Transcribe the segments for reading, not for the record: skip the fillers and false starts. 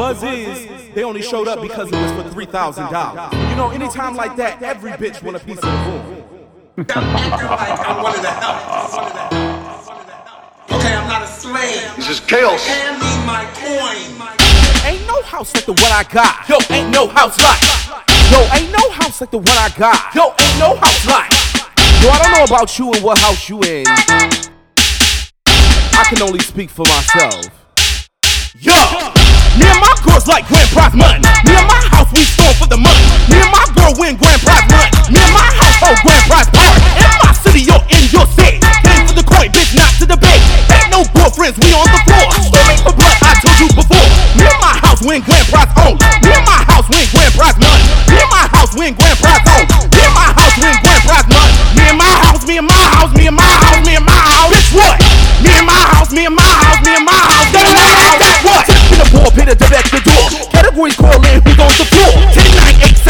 buzz is, they only showed up because it was for $3,000. You know, anytime like that, every bitch want a piece of the boom. I wanted to help. Okay, I'm not a slave. This is chaos. Hand me my coin. Ain't no house like the one I got. Yo, ain't no house like. Yo, ain't no house like the one I got. Yo, ain't no house like. Yo, I don't know about you and what house you in. I can only speak for myself. Yo, me and my girls like grand prize money. Me and my house, we store for the money. Me and my girl win grand prize money. Me and my house hold grand prize power. In my city, you're in your city. Game for the coin, bitch, not to debate. Ain't no girlfriends, we on the floor. Screaming for blood, I told you before. Me and my house win grand prize only. Me and my house win grand prize money. Me and my house win grand prize only. Me and my house win grand prize money. Me and my house, me and my house, me and my house, me and my house. Bitch, what? Me and my house, me and my house, me and my house. That's what? Tip in the ball, pay the dub at the door. Categories call in, who's on the floor? 10,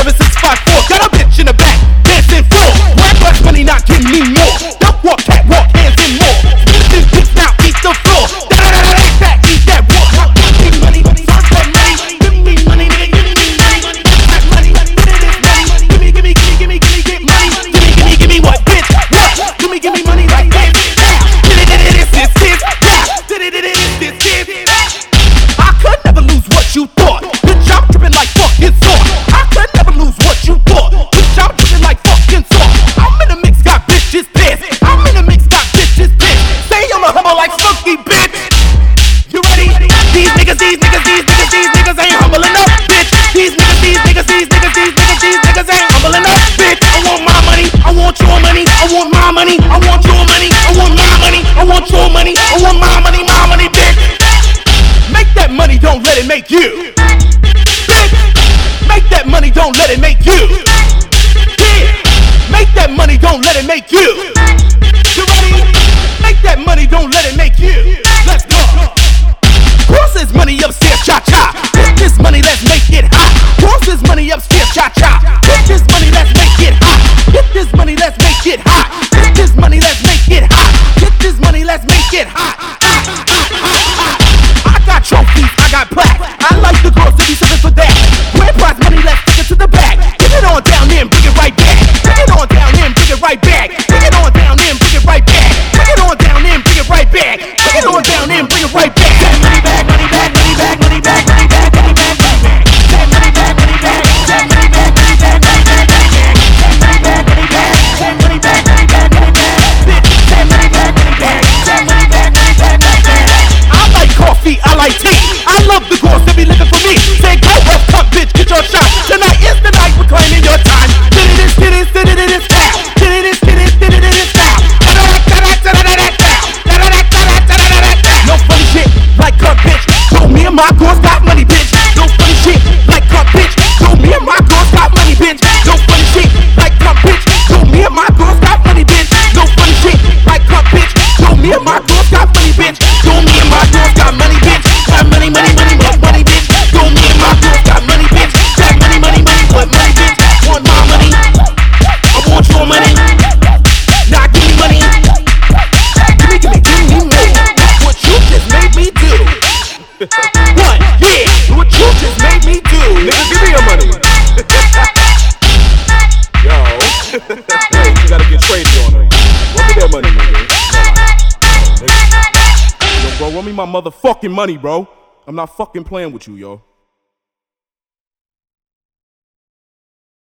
9, 8, 7, 6, 5, 4. Got a bitch in the back, dancing floor. Why much money not getting me more? Duck walk, cat walk, hands in more. Spitting dicks now, eat the floor. Da-da-da-da-da-da, eat that walk. Give me money, fuck that money. Give me money, nigga, give me money. Give me money, give me, get money. Give me what, bitch? What? Give me money like that. I could never lose what you thought. Bitch, I'm trippin' like fucking sauce. I could never lose what you thought. Bitch, I'm trippin' like fucking sauce. I'm in the mix, got bitches pissed. I'm in the mix, got bitches pissed. Say I'm a humble like funky bitch. You ready? These niggas ain't humble enough, bitch. These niggas ain't humble enough, bitch. I want my money, I want your money, I want my money, I want your money, I want my money, I want your money, I want my money, bitch. Make that money, don't let it make you. Bitch, make that money, don't let it make you. Bitch, make that money, don't let it make you. You ready? Make that money, don't let it make you. Let's go. Cross this money upstairs, cha-cha. Get this money, let's make it hot. Cross this money upstairs, cha-cha. Get this money, let's make it hot. Get this money, let's make it hot. Get this money, let's make it hot. Get this money, let's make it hot. Trophies, I got plaque. I like the girls to be serving for that. Grand prize money, let's stick it to the back. Give it on down in, bring it right back. Bring it on down in, bring it right back. Bring it on down in, bring it right back. Bring it on down in, bring it right back. Bring it on down in, bring it right back. That money back, money back, money back, money back, money back, money back, money back. That money back, money back, that money back, money back, money back, money back. That money back, money back, that money back, money back, money back. That money back, money back, that money back, money back, money back. I like coffee, I like. I love the girls that be looking for me. Say go up, cup, bitch, get your shot. Tonight is the night, we're claiming your time. Did it is, did it is, did it is, did it is, did it is, did it is, no funny shit like cup, bitch. So me and my girls got money, bitch. No funny shit like cup, bitch. So me and my girls got money, bitch. No funny shit like cup, bitch. So me and my girls got money, bitch. No funny shit like cup, bitch. So me and my girls got money, bitch. So me and my girls got money, bitch. Money, money, money, what money, bitch? Go me and my girls got money, bitch. That money, money, money, what money, bitch? Want my money? I want your money. Nah, give me money. Give me money. What you just made me do? What? Yeah. What you just made me do? Nigga, give me your money. Yo, hey, you gotta get crazy on her. What me that money, nigga? Bro, want me my motherfucking money, bro. I'm not fucking playing with you, yo.